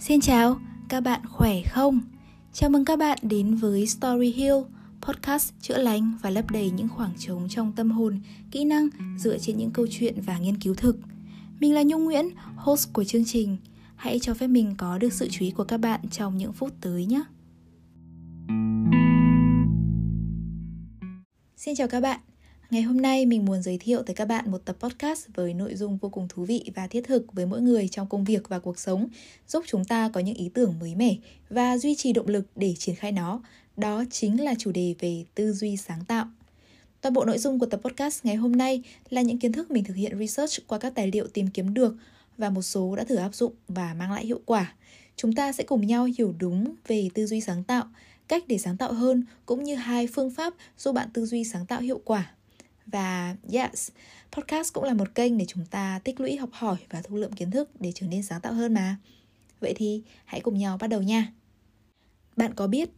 Xin chào, các bạn khỏe không? Chào mừng các bạn đến với Story Hill, podcast chữa lành và lấp đầy những khoảng trống trong tâm hồn, kỹ năng dựa trên những câu chuyện và nghiên cứu thực. Mình là Nhung Nguyễn, host của chương trình. Hãy cho phép mình có được sự chú ý của các bạn trong những phút tới nhé. Xin chào các bạn. Ngày hôm nay mình muốn giới thiệu tới các bạn một tập podcast với nội dung vô cùng thú vị và thiết thực với mỗi người trong công việc và cuộc sống, giúp chúng ta có những ý tưởng mới mẻ và duy trì động lực để triển khai nó. Đó chính là chủ đề về tư duy sáng tạo. Toàn bộ nội dung của tập podcast ngày hôm nay là những kiến thức mình thực hiện research qua các tài liệu tìm kiếm được và một số đã thử áp dụng và mang lại hiệu quả. Chúng ta sẽ cùng nhau hiểu đúng về tư duy sáng tạo, cách để sáng tạo hơn cũng như 2 phương pháp giúp bạn tư duy sáng tạo hiệu quả. Và yes, podcast cũng là một kênh để chúng ta tích lũy học hỏi và thu lượm kiến thức để trở nên sáng tạo hơn mà. Vậy thì hãy cùng nhau bắt đầu nha. Bạn có biết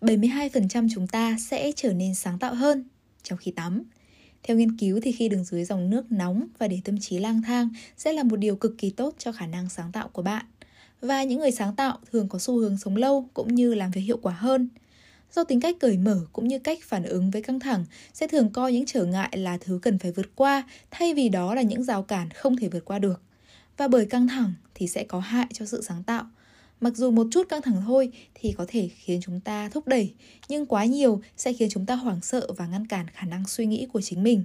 72% chúng ta sẽ trở nên sáng tạo hơn trong khi tắm? Theo nghiên cứu thì khi đứng dưới dòng nước nóng và để tâm trí lang thang sẽ là một điều cực kỳ tốt cho khả năng sáng tạo của bạn. Và những người sáng tạo thường có xu hướng sống lâu cũng như làm việc hiệu quả hơn. Do tính cách cởi mở cũng như cách phản ứng với căng thẳng sẽ thường coi những trở ngại là thứ cần phải vượt qua thay vì đó là những rào cản không thể vượt qua được. Và bởi căng thẳng thì sẽ có hại cho sự sáng tạo. Mặc dù một chút căng thẳng thôi thì có thể khiến chúng ta thúc đẩy, nhưng quá nhiều sẽ khiến chúng ta hoảng sợ và ngăn cản khả năng suy nghĩ của chính mình.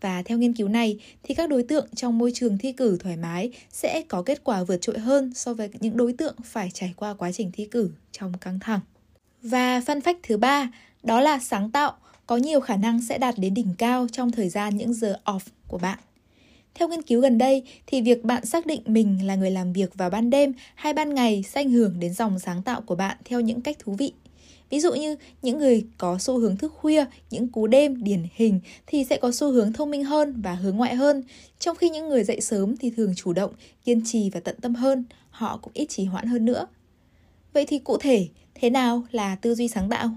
Và theo nghiên cứu này thì các đối tượng trong môi trường thi cử thoải mái sẽ có kết quả vượt trội hơn so với những đối tượng phải trải qua quá trình thi cử trong căng thẳng. Và fun fact thứ 3, đó là sáng tạo có nhiều khả năng sẽ đạt đến đỉnh cao trong thời gian những giờ off của bạn. Theo nghiên cứu gần đây thì việc bạn xác định mình là người làm việc vào ban đêm hay ban ngày sẽ ảnh hưởng đến dòng sáng tạo của bạn theo những cách thú vị. Ví dụ như những người có xu hướng thức khuya, những cú đêm điển hình thì sẽ có xu hướng thông minh hơn và hướng ngoại hơn, trong khi những người dậy sớm thì thường chủ động, kiên trì và tận tâm hơn, họ cũng ít trì hoãn hơn nữa. Vậy thì cụ thể, thế nào là tư duy sáng tạo?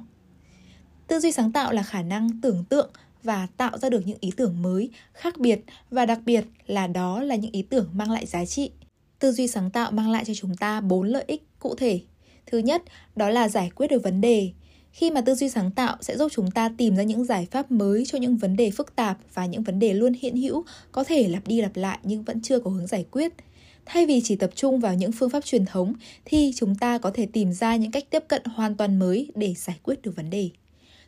Tư duy sáng tạo là khả năng tưởng tượng và tạo ra được những ý tưởng mới, khác biệt và đặc biệt là đó là những ý tưởng mang lại giá trị. Tư duy sáng tạo mang lại cho chúng ta 4 lợi ích cụ thể. Thứ nhất, đó là giải quyết được vấn đề. Khi mà tư duy sáng tạo sẽ giúp chúng ta tìm ra những giải pháp mới cho những vấn đề phức tạp và những vấn đề luôn hiện hữu, có thể lặp đi lặp lại nhưng vẫn chưa có hướng giải quyết. Thay vì chỉ tập trung vào những phương pháp truyền thống thì chúng ta có thể tìm ra những cách tiếp cận hoàn toàn mới để giải quyết được vấn đề.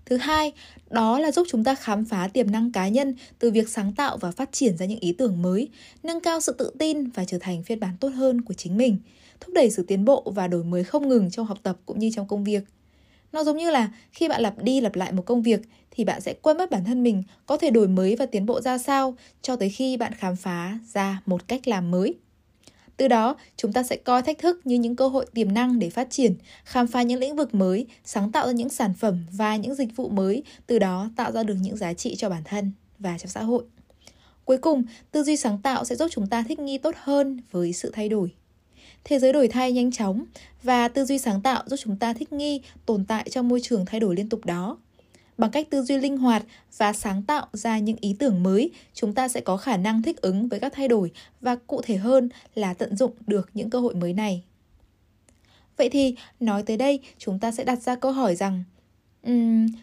Thứ hai, đó là giúp chúng ta khám phá tiềm năng cá nhân từ việc sáng tạo và phát triển ra những ý tưởng mới, nâng cao sự tự tin và trở thành phiên bản tốt hơn của chính mình, thúc đẩy sự tiến bộ và đổi mới không ngừng trong học tập cũng như trong công việc. Nó giống như là khi bạn lặp đi lặp lại một công việc thì bạn sẽ quên mất bản thân mình có thể đổi mới và tiến bộ ra sao cho tới khi bạn khám phá ra một cách làm mới. Từ đó, chúng ta sẽ coi thách thức như những cơ hội tiềm năng để phát triển, khám phá những lĩnh vực mới, sáng tạo ra những sản phẩm và những dịch vụ mới, từ đó tạo ra được những giá trị cho bản thân và cho xã hội. Cuối cùng, tư duy sáng tạo sẽ giúp chúng ta thích nghi tốt hơn với sự thay đổi. Thế giới đổi thay nhanh chóng và tư duy sáng tạo giúp chúng ta thích nghi, tồn tại trong môi trường thay đổi liên tục đó. Bằng cách tư duy linh hoạt và sáng tạo ra những ý tưởng mới, chúng ta sẽ có khả năng thích ứng với các thay đổi và cụ thể hơn là tận dụng được những cơ hội mới này. Vậy thì nói tới đây chúng ta sẽ đặt ra câu hỏi rằng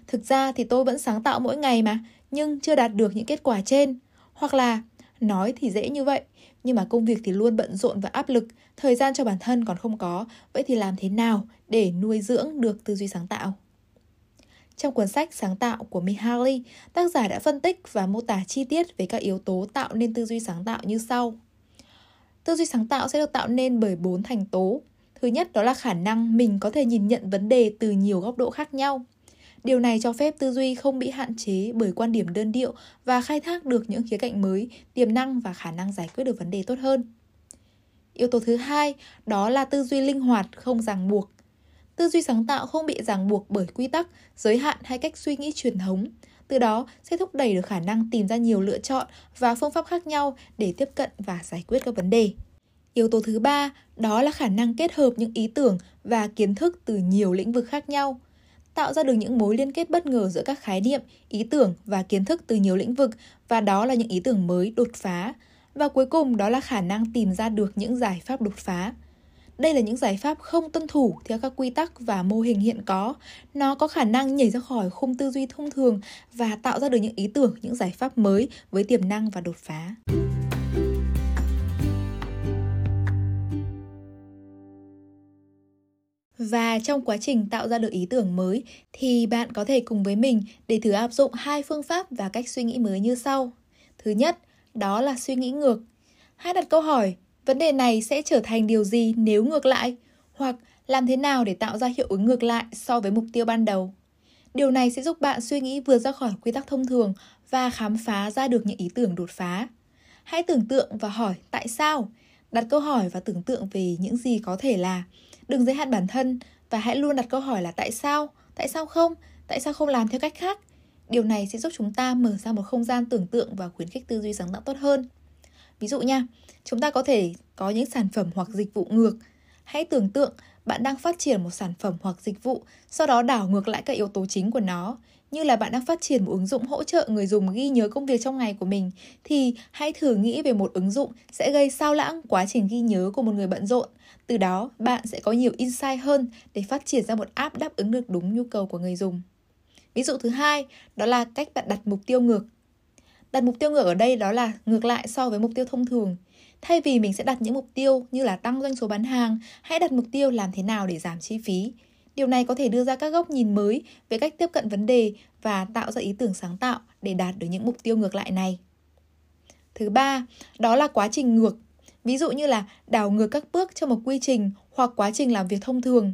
thực ra thì tôi vẫn sáng tạo mỗi ngày mà, nhưng chưa đạt được những kết quả trên. Hoặc là nói thì dễ như vậy, nhưng mà công việc thì luôn bận rộn và áp lực, thời gian cho bản thân còn không có, vậy thì làm thế nào để nuôi dưỡng được tư duy sáng tạo? Trong cuốn sách Sáng tạo của Mihaly, tác giả đã phân tích và mô tả chi tiết về các yếu tố tạo nên tư duy sáng tạo như sau. Tư duy sáng tạo sẽ được tạo nên bởi 4 thành tố. Thứ nhất, đó là khả năng mình có thể nhìn nhận vấn đề từ nhiều góc độ khác nhau. Điều này cho phép tư duy không bị hạn chế bởi quan điểm đơn điệu và khai thác được những khía cạnh mới, tiềm năng và khả năng giải quyết được vấn đề tốt hơn. Yếu tố thứ hai, đó là tư duy linh hoạt, không ràng buộc. Tư duy sáng tạo không bị ràng buộc bởi quy tắc, giới hạn hay cách suy nghĩ truyền thống. Từ đó sẽ thúc đẩy được khả năng tìm ra nhiều lựa chọn và phương pháp khác nhau để tiếp cận và giải quyết các vấn đề. Yếu tố thứ ba, đó là khả năng kết hợp những ý tưởng và kiến thức từ nhiều lĩnh vực khác nhau. Tạo ra được những mối liên kết bất ngờ giữa các khái niệm, ý tưởng và kiến thức từ nhiều lĩnh vực và đó là những ý tưởng mới đột phá. Và cuối cùng đó là khả năng tìm ra được những giải pháp đột phá. Đây là những giải pháp không tuân thủ theo các quy tắc và mô hình hiện có. Nó có khả năng nhảy ra khỏi khung tư duy thông thường và tạo ra được những ý tưởng, những giải pháp mới với tiềm năng và đột phá. Và trong quá trình tạo ra được ý tưởng mới thì bạn có thể cùng với mình để thử áp dụng hai phương pháp và cách suy nghĩ mới như sau. Thứ nhất, đó là suy nghĩ ngược. Hãy đặt câu hỏi, vấn đề này sẽ trở thành điều gì nếu ngược lại? Hoặc làm thế nào để tạo ra hiệu ứng ngược lại so với mục tiêu ban đầu? Điều này sẽ giúp bạn suy nghĩ vượt ra khỏi quy tắc thông thường và khám phá ra được những ý tưởng đột phá. Hãy tưởng tượng và hỏi tại sao? Đặt câu hỏi và tưởng tượng về những gì có thể là. Đừng giới hạn bản thân và hãy luôn đặt câu hỏi là tại sao? Tại sao không làm theo cách khác? Điều này sẽ giúp chúng ta mở ra một không gian tưởng tượng và khuyến khích tư duy sáng tạo tốt hơn. Ví dụ nha, chúng ta có thể có những sản phẩm hoặc dịch vụ ngược. Hãy tưởng tượng bạn đang phát triển một sản phẩm hoặc dịch vụ, sau đó đảo ngược lại các yếu tố chính của nó. Như là bạn đang phát triển một ứng dụng hỗ trợ người dùng ghi nhớ công việc trong ngày của mình, thì hãy thử nghĩ về một ứng dụng sẽ gây sao lãng quá trình ghi nhớ của một người bận rộn. Từ đó, bạn sẽ có nhiều insight hơn để phát triển ra một app đáp ứng được đúng nhu cầu của người dùng. Ví dụ thứ hai, đó là cách bạn đặt mục tiêu ngược. Đặt mục tiêu ngược ở đây đó là ngược lại so với mục tiêu thông thường. Thay vì mình sẽ đặt những mục tiêu như là tăng doanh số bán hàng, hãy đặt mục tiêu làm thế nào để giảm chi phí. Điều này có thể đưa ra các góc nhìn mới về cách tiếp cận vấn đề và tạo ra ý tưởng sáng tạo để đạt được những mục tiêu ngược lại này. Thứ ba, đó là quá trình ngược. Ví dụ như là đảo ngược các bước trong một quy trình hoặc quá trình làm việc thông thường.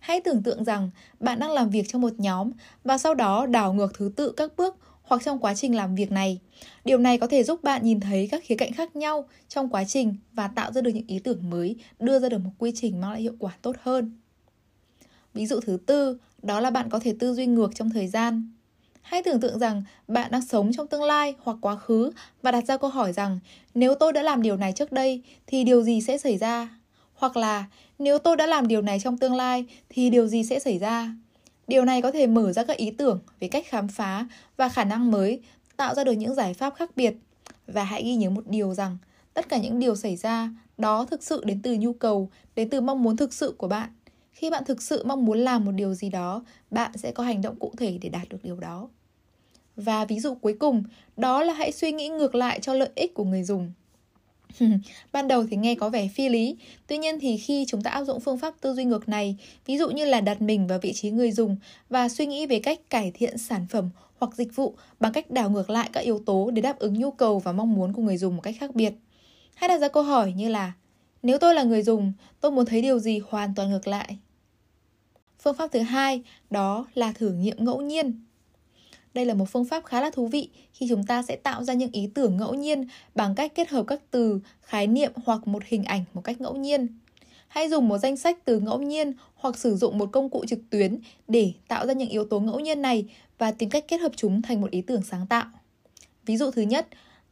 Hãy tưởng tượng rằng bạn đang làm việc trong một nhóm và sau đó đảo ngược thứ tự các bước hoặc trong quá trình làm việc này. Điều này có thể giúp bạn nhìn thấy các khía cạnh khác nhau trong quá trình và tạo ra được những ý tưởng mới, đưa ra được một quy trình mang lại hiệu quả tốt hơn. Ví dụ thứ tư, đó là bạn có thể tư duy ngược trong thời gian. Hãy tưởng tượng rằng bạn đang sống trong tương lai hoặc quá khứ và đặt ra câu hỏi rằng nếu tôi đã làm điều này trước đây thì điều gì sẽ xảy ra? Hoặc là nếu tôi đã làm điều này trong tương lai thì điều gì sẽ xảy ra? Điều này có thể mở ra các ý tưởng về cách khám phá và khả năng mới, tạo ra được những giải pháp khác biệt. Và hãy ghi nhớ một điều rằng tất cả những điều xảy ra đó thực sự đến từ nhu cầu, đến từ mong muốn thực sự của bạn. Khi bạn thực sự mong muốn làm một điều gì đó, bạn sẽ có hành động cụ thể để đạt được điều đó. Và ví dụ cuối cùng, đó là hãy suy nghĩ ngược lại cho lợi ích của người dùng. Ban đầu thì nghe có vẻ phi lý, tuy nhiên thì khi chúng ta áp dụng phương pháp tư duy ngược này, ví dụ như là đặt mình vào vị trí người dùng và suy nghĩ về cách cải thiện sản phẩm hoặc dịch vụ bằng cách đảo ngược lại các yếu tố để đáp ứng nhu cầu và mong muốn của người dùng một cách khác biệt. Hãy đặt ra câu hỏi như là nếu tôi là người dùng, tôi muốn thấy điều gì hoàn toàn ngược lại? Phương pháp thứ hai, đó là thử nghiệm ngẫu nhiên. Đây là một phương pháp khá là thú vị khi chúng ta sẽ tạo ra những ý tưởng ngẫu nhiên bằng cách kết hợp các từ, khái niệm hoặc một hình ảnh một cách ngẫu nhiên. Hãy dùng một danh sách từ ngẫu nhiên hoặc sử dụng một công cụ trực tuyến để tạo ra những yếu tố ngẫu nhiên này và tìm cách kết hợp chúng thành một ý tưởng sáng tạo. Ví dụ thứ nhất,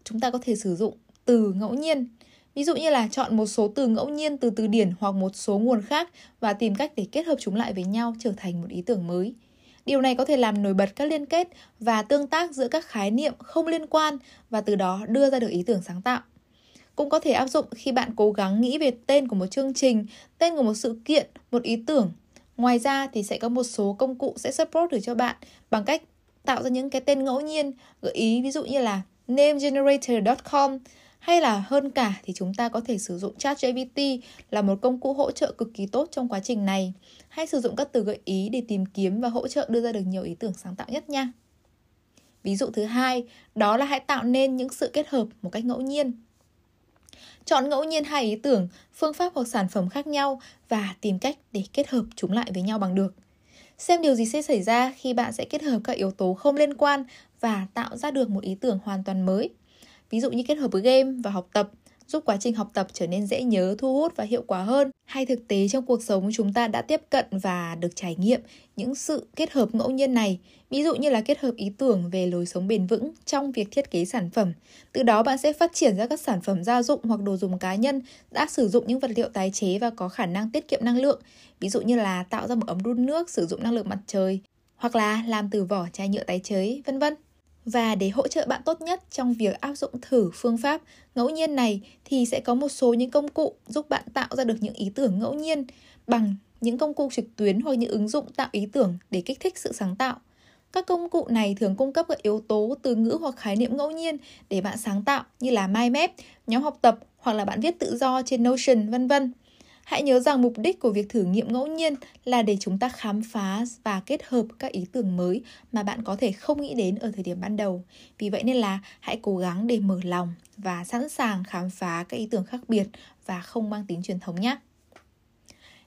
chúng ta có thể sử dụng từ ngẫu nhiên. Ví dụ như là chọn một số từ ngẫu nhiên từ từ điển hoặc một số nguồn khác và tìm cách để kết hợp chúng lại với nhau trở thành một ý tưởng mới. Điều này có thể làm nổi bật các liên kết và tương tác giữa các khái niệm không liên quan và từ đó đưa ra được ý tưởng sáng tạo. Cũng có thể áp dụng khi bạn cố gắng nghĩ về tên của một chương trình, tên của một sự kiện, một ý tưởng. Ngoài ra thì sẽ có một số công cụ sẽ support được cho bạn bằng cách tạo ra những cái tên ngẫu nhiên, gợi ý ví dụ như là namegenerator.com. Hay là hơn cả thì chúng ta có thể sử dụng ChatGPT là một công cụ hỗ trợ cực kỳ tốt trong quá trình này. Hãy sử dụng các từ gợi ý để tìm kiếm và hỗ trợ đưa ra được nhiều ý tưởng sáng tạo nhất nha. Ví dụ thứ hai, đó là hãy tạo nên những sự kết hợp một cách ngẫu nhiên. Chọn ngẫu nhiên hai ý tưởng, phương pháp hoặc sản phẩm khác nhau và tìm cách để kết hợp chúng lại với nhau bằng được. Xem điều gì sẽ xảy ra khi bạn sẽ kết hợp các yếu tố không liên quan và tạo ra được một ý tưởng hoàn toàn mới. Ví dụ như kết hợp với game và học tập, giúp quá trình học tập trở nên dễ nhớ, thu hút và hiệu quả hơn. Hay thực tế trong cuộc sống chúng ta đã tiếp cận và được trải nghiệm những sự kết hợp ngẫu nhiên này. Ví dụ như là kết hợp ý tưởng về lối sống bền vững trong việc thiết kế sản phẩm. Từ đó bạn sẽ phát triển ra các sản phẩm gia dụng hoặc đồ dùng cá nhân đã sử dụng những vật liệu tái chế và có khả năng tiết kiệm năng lượng. Ví dụ như là tạo ra một ấm đun nước sử dụng năng lượng mặt trời, hoặc là làm từ vỏ chai nhựa tái chế, vân vân. Và để hỗ trợ bạn tốt nhất trong việc áp dụng thử phương pháp ngẫu nhiên này thì sẽ có một số những công cụ giúp bạn tạo ra được những ý tưởng ngẫu nhiên bằng những công cụ trực tuyến hoặc những ứng dụng tạo ý tưởng để kích thích sự sáng tạo. Các công cụ này thường cung cấp các yếu tố, từ ngữ hoặc khái niệm ngẫu nhiên để bạn sáng tạo như là Mind Map, nhóm học tập hoặc là bạn viết tự do trên Notion, v.v. Hãy nhớ rằng mục đích của việc thử nghiệm ngẫu nhiên là để chúng ta khám phá và kết hợp các ý tưởng mới mà bạn có thể không nghĩ đến ở thời điểm ban đầu. Vì vậy nên là hãy cố gắng để mở lòng và sẵn sàng khám phá các ý tưởng khác biệt và không mang tính truyền thống nhé.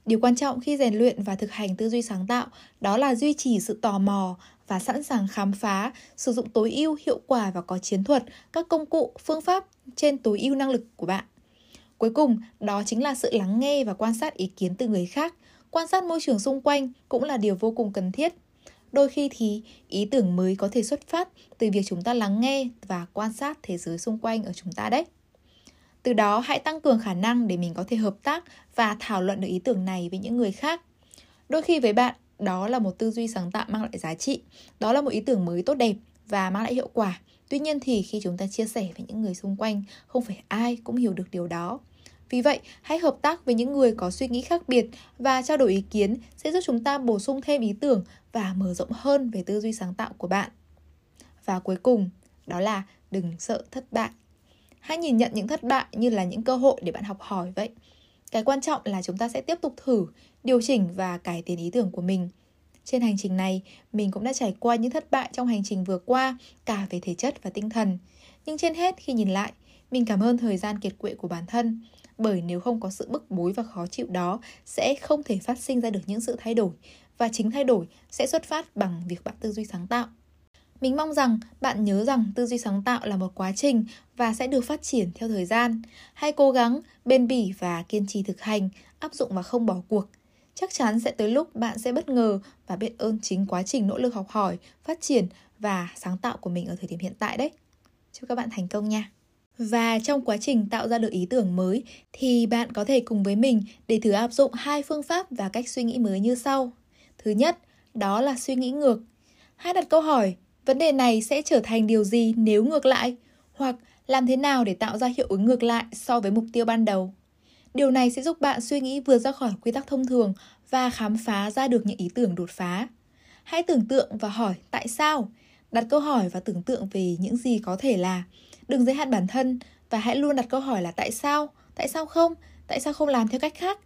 Điều quan trọng khi rèn luyện và thực hành tư duy sáng tạo đó là duy trì sự tò mò và sẵn sàng khám phá, sử dụng tối ưu, hiệu quả và có chiến thuật các công cụ, phương pháp trên tối ưu năng lực của bạn. Cuối cùng, đó chính là sự lắng nghe và quan sát ý kiến từ người khác. Quan sát môi trường xung quanh cũng là điều vô cùng cần thiết. Đôi khi thì ý tưởng mới có thể xuất phát từ việc chúng ta lắng nghe và quan sát thế giới xung quanh ở chúng ta đấy. Từ đó hãy tăng cường khả năng để mình có thể hợp tác và thảo luận được ý tưởng này với những người khác. Đôi khi với bạn, đó là một tư duy sáng tạo mang lại giá trị, đó là một ý tưởng mới tốt đẹp và mang lại hiệu quả. Tuy nhiên thì khi chúng ta chia sẻ với những người xung quanh, không phải ai cũng hiểu được điều đó. Vì vậy, hãy hợp tác với những người có suy nghĩ khác biệt và trao đổi ý kiến sẽ giúp chúng ta bổ sung thêm ý tưởng và mở rộng hơn về tư duy sáng tạo của bạn. Và cuối cùng, đó là đừng sợ thất bại. Hãy nhìn nhận những thất bại như là những cơ hội để bạn học hỏi vậy. Cái quan trọng là chúng ta sẽ tiếp tục thử, điều chỉnh và cải tiến ý tưởng của mình. Trên hành trình này, mình cũng đã trải qua những thất bại trong hành trình vừa qua, cả về thể chất và tinh thần. Nhưng trên hết, khi nhìn lại, mình cảm ơn thời gian kiệt quệ của bản thân. Bởi nếu không có sự bức bối và khó chịu đó, sẽ không thể phát sinh ra được những sự thay đổi. Và chính thay đổi sẽ xuất phát bằng việc bạn tư duy sáng tạo. Mình mong rằng bạn nhớ rằng tư duy sáng tạo là một quá trình và sẽ được phát triển theo thời gian. Hãy cố gắng, bền bỉ và kiên trì thực hành, áp dụng và không bỏ cuộc. Chắc chắn sẽ tới lúc bạn sẽ bất ngờ và biết ơn chính quá trình nỗ lực học hỏi, phát triển và sáng tạo của mình ở thời điểm hiện tại đấy. Chúc các bạn thành công nha! Và trong quá trình tạo ra được ý tưởng mới thì bạn có thể cùng với mình để thử áp dụng 2 phương pháp và cách suy nghĩ mới như sau. Thứ nhất, đó là suy nghĩ ngược. Hãy đặt câu hỏi, vấn đề này sẽ trở thành điều gì nếu ngược lại? Hoặc làm thế nào để tạo ra hiệu ứng ngược lại so với mục tiêu ban đầu? Điều này sẽ giúp bạn suy nghĩ vượt ra khỏi quy tắc thông thường và khám phá ra được những ý tưởng đột phá. Hãy tưởng tượng và hỏi tại sao? Đặt câu hỏi và tưởng tượng về những gì có thể là. Đừng giới hạn bản thân và hãy luôn đặt câu hỏi là tại sao? Tại sao không làm theo cách khác?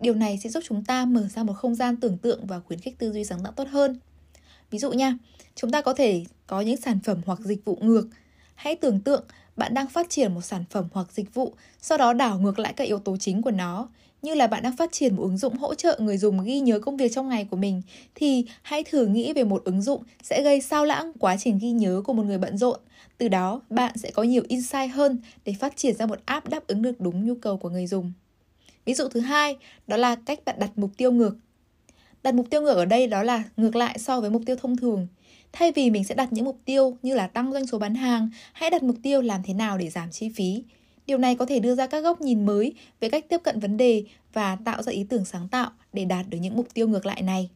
Điều này sẽ giúp chúng ta mở ra một không gian tưởng tượng và khuyến khích tư duy sáng tạo tốt hơn. Ví dụ nha, chúng ta có thể có những sản phẩm hoặc dịch vụ ngược. Hãy tưởng tượng bạn đang phát triển một sản phẩm hoặc dịch vụ, sau đó đảo ngược lại các yếu tố chính của nó. Như là bạn đang phát triển một ứng dụng hỗ trợ người dùng ghi nhớ công việc trong ngày của mình, thì hãy thử nghĩ về một ứng dụng sẽ gây sao lãng quá trình ghi nhớ của một người bận rộn. Từ đó, bạn sẽ có nhiều insight hơn để phát triển ra một app đáp ứng được đúng nhu cầu của người dùng. Ví dụ thứ hai, đó là cách bạn đặt mục tiêu ngược. Đặt mục tiêu ngược ở đây đó là ngược lại so với mục tiêu thông thường. Thay vì mình sẽ đặt những mục tiêu như là tăng doanh số bán hàng, hãy đặt mục tiêu làm thế nào để giảm chi phí. Điều này có thể đưa ra các góc nhìn mới về cách tiếp cận vấn đề và tạo ra ý tưởng sáng tạo để đạt được những mục tiêu ngược lại này.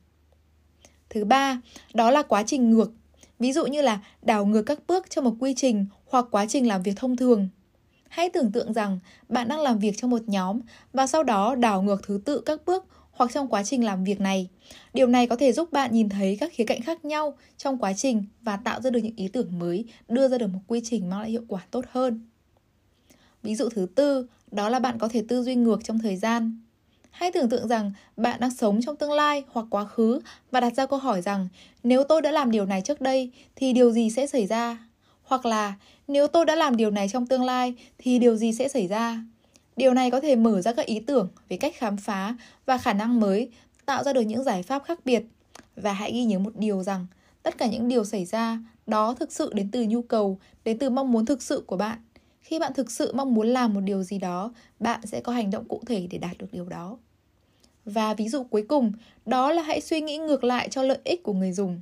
Thứ ba, đó là quá trình ngược. Ví dụ như là đảo ngược các bước trong một quy trình hoặc quá trình làm việc thông thường. Hãy tưởng tượng rằng bạn đang làm việc trong một nhóm và sau đó đảo ngược thứ tự các bước hoặc trong quá trình làm việc này. Điều này có thể giúp bạn nhìn thấy các khía cạnh khác nhau trong quá trình và tạo ra được những ý tưởng mới, đưa ra được một quy trình mang lại hiệu quả tốt hơn. Ví dụ thứ tư, đó là bạn có thể tư duy ngược trong thời gian. Hãy tưởng tượng rằng bạn đang sống trong tương lai hoặc quá khứ và đặt ra câu hỏi rằng nếu tôi đã làm điều này trước đây thì điều gì sẽ xảy ra? Hoặc là nếu tôi đã làm điều này trong tương lai thì điều gì sẽ xảy ra? Điều này có thể mở ra các ý tưởng về cách khám phá và khả năng mới, tạo ra được những giải pháp khác biệt. Và hãy ghi nhớ một điều rằng tất cả những điều xảy ra đó thực sự đến từ nhu cầu, đến từ mong muốn thực sự của bạn. Khi bạn thực sự mong muốn làm một điều gì đó, bạn sẽ có hành động cụ thể để đạt được điều đó. Và ví dụ cuối cùng, đó là hãy suy nghĩ ngược lại cho lợi ích của người dùng.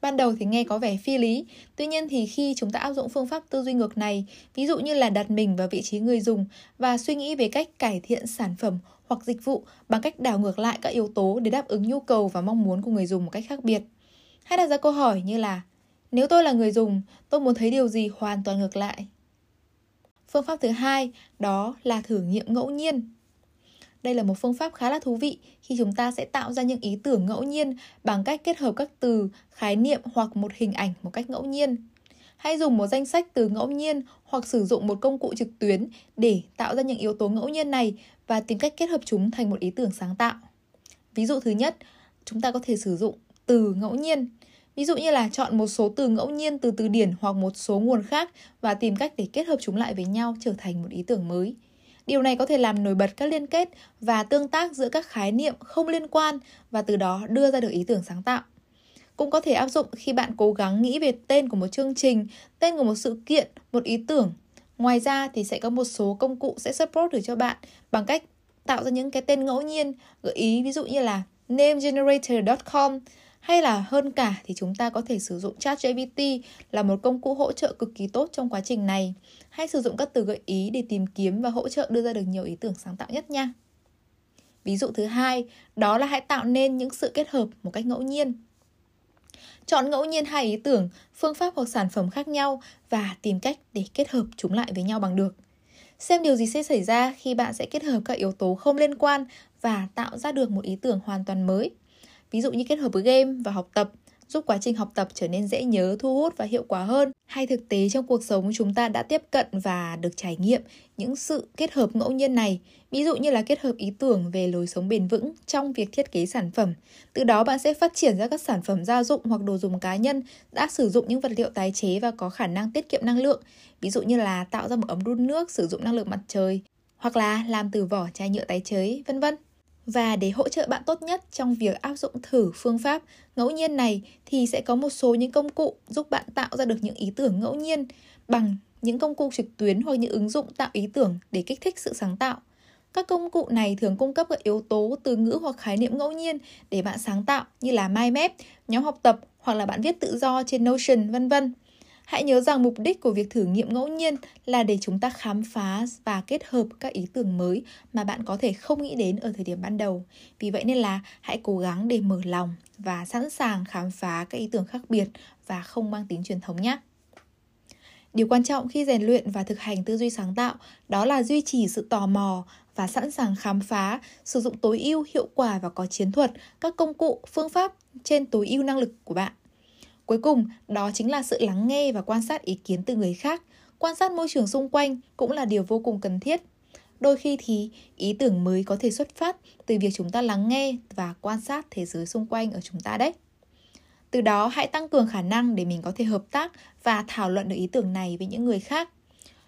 Ban đầu thì nghe có vẻ phi lý, tuy nhiên thì khi chúng ta áp dụng phương pháp tư duy ngược này, ví dụ như là đặt mình vào vị trí người dùng và suy nghĩ về cách cải thiện sản phẩm hoặc dịch vụ bằng cách đảo ngược lại các yếu tố để đáp ứng nhu cầu và mong muốn của người dùng một cách khác biệt. Hãy đặt ra câu hỏi như là Nếu tôi là người dùng, tôi muốn thấy điều gì hoàn toàn ngược lại. Phương pháp thứ hai, đó là thử nghiệm ngẫu nhiên. Đây là một phương pháp khá là thú vị khi chúng ta sẽ tạo ra những ý tưởng ngẫu nhiên bằng cách kết hợp các từ, khái niệm hoặc một hình ảnh một cách ngẫu nhiên. Hãy dùng một danh sách từ ngẫu nhiên hoặc sử dụng một công cụ trực tuyến để tạo ra những yếu tố ngẫu nhiên này và tìm cách kết hợp chúng thành một ý tưởng sáng tạo. Ví dụ thứ nhất, chúng ta có thể sử dụng từ ngẫu nhiên. Ví dụ như là chọn một số từ ngẫu nhiên từ từ điển hoặc một số nguồn khác và tìm cách để kết hợp chúng lại với nhau trở thành một ý tưởng mới. Điều này có thể làm nổi bật các liên kết và tương tác giữa các khái niệm không liên quan và từ đó đưa ra được ý tưởng sáng tạo. Cũng có thể áp dụng khi bạn cố gắng nghĩ về tên của một chương trình, tên của một sự kiện, một ý tưởng. Ngoài ra thì sẽ có một số công cụ sẽ support được cho bạn bằng cách tạo ra những cái tên ngẫu nhiên, gợi ý ví dụ như là namegenerator.com. Hay là hơn cả thì chúng ta có thể sử dụng ChatGPT là một công cụ hỗ trợ cực kỳ tốt trong quá trình này. Hãy sử dụng các từ gợi ý để tìm kiếm và hỗ trợ đưa ra được nhiều ý tưởng sáng tạo nhất nha. Ví dụ thứ hai, đó là hãy tạo nên những sự kết hợp một cách ngẫu nhiên. Chọn ngẫu nhiên hai ý tưởng, phương pháp hoặc sản phẩm khác nhau và tìm cách để kết hợp chúng lại với nhau bằng được. Xem điều gì sẽ xảy ra khi bạn sẽ kết hợp các yếu tố không liên quan và tạo ra được một ý tưởng hoàn toàn mới. Ví dụ như kết hợp với game và học tập, giúp quá trình học tập trở nên dễ nhớ, thu hút và hiệu quả hơn. Hay thực tế trong cuộc sống chúng ta đã tiếp cận và được trải nghiệm những sự kết hợp ngẫu nhiên này. Ví dụ như là kết hợp ý tưởng về lối sống bền vững trong việc thiết kế sản phẩm. Từ đó bạn sẽ phát triển ra các sản phẩm gia dụng hoặc đồ dùng cá nhân đã sử dụng những vật liệu tái chế và có khả năng tiết kiệm năng lượng. Ví dụ như là tạo ra một ấm đun nước sử dụng năng lượng mặt trời, hoặc là làm từ vỏ chai nhựa tái chế, vân vân. Và để hỗ trợ bạn tốt nhất trong việc áp dụng thử phương pháp ngẫu nhiên này thì sẽ có một số những công cụ giúp bạn tạo ra được những ý tưởng ngẫu nhiên bằng những công cụ trực tuyến hoặc những ứng dụng tạo ý tưởng để kích thích sự sáng tạo. Các công cụ này thường cung cấp các yếu tố từ ngữ hoặc khái niệm ngẫu nhiên để bạn sáng tạo như là Mind Map, nhóm học tập hoặc là bạn viết tự do trên Notion, vân vân. Hãy nhớ rằng mục đích của việc thử nghiệm ngẫu nhiên là để chúng ta khám phá và kết hợp các ý tưởng mới mà bạn có thể không nghĩ đến ở thời điểm ban đầu. Vì vậy nên là hãy cố gắng để mở lòng và sẵn sàng khám phá các ý tưởng khác biệt và không mang tính truyền thống nhé. Điều quan trọng khi rèn luyện và thực hành tư duy sáng tạo đó là duy trì sự tò mò và sẵn sàng khám phá, sử dụng tối ưu hiệu quả và có chiến thuật các công cụ, phương pháp trên tối ưu năng lực của bạn. Cuối cùng, đó chính là sự lắng nghe và quan sát ý kiến từ người khác. Quan sát môi trường xung quanh cũng là điều vô cùng cần thiết. Đôi khi thì ý tưởng mới có thể xuất phát từ việc chúng ta lắng nghe và quan sát thế giới xung quanh ở chúng ta đấy. Từ đó hãy tăng cường khả năng để mình có thể hợp tác và thảo luận được ý tưởng này với những người khác.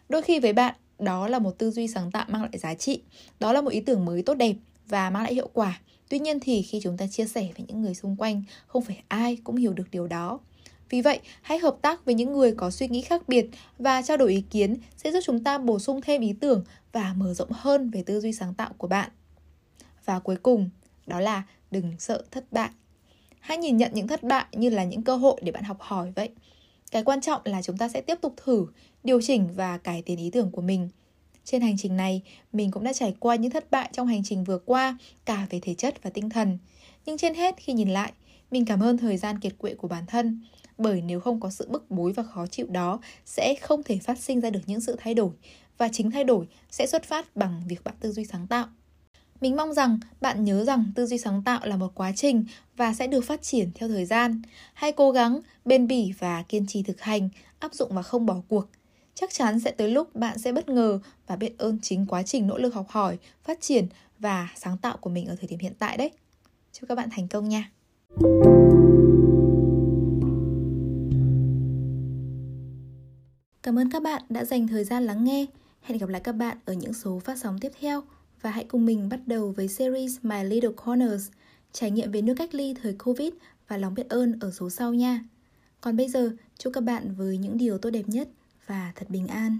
Đôi khi với bạn, đó là một tư duy sáng tạo mang lại giá trị. Đó là một ý tưởng mới tốt đẹp và mang lại hiệu quả. Tuy nhiên thì khi chúng ta chia sẻ với những người xung quanh, không phải ai cũng hiểu được điều đó. Vì vậy, hãy hợp tác với những người có suy nghĩ khác biệt và trao đổi ý kiến sẽ giúp chúng ta bổ sung thêm ý tưởng và mở rộng hơn về tư duy sáng tạo của bạn. Và cuối cùng, đó là đừng sợ thất bại. Hãy nhìn nhận những thất bại như là những cơ hội để bạn học hỏi vậy. Cái quan trọng là chúng ta sẽ tiếp tục thử, điều chỉnh và cải tiến ý tưởng của mình. Trên hành trình này, mình cũng đã trải qua những thất bại trong hành trình vừa qua, cả về thể chất và tinh thần. Nhưng trên hết, khi nhìn lại, mình cảm ơn thời gian kiệt quệ của bản thân. Bởi nếu không có sự bức bối và khó chịu đó, sẽ không thể phát sinh ra được những sự thay đổi. Và chính thay đổi sẽ xuất phát bằng việc bạn tư duy sáng tạo. Mình mong rằng bạn nhớ rằng tư duy sáng tạo là một quá trình và sẽ được phát triển theo thời gian. Hãy cố gắng, bền bỉ và kiên trì thực hành, áp dụng và không bỏ cuộc. Chắc chắn sẽ tới lúc bạn sẽ bất ngờ và biết ơn chính quá trình nỗ lực học hỏi, phát triển và sáng tạo của mình ở thời điểm hiện tại đấy. Chúc các bạn thành công nha! Cảm ơn các bạn đã dành thời gian lắng nghe. Hẹn gặp lại các bạn ở những số phát sóng tiếp theo. Và hãy cùng mình bắt đầu với series My Little Corners, trải nghiệm về nước cách ly thời Covid và lòng biết ơn ở số sau nha. Còn bây giờ, chúc các bạn với những điều tốt đẹp nhất và thật bình an.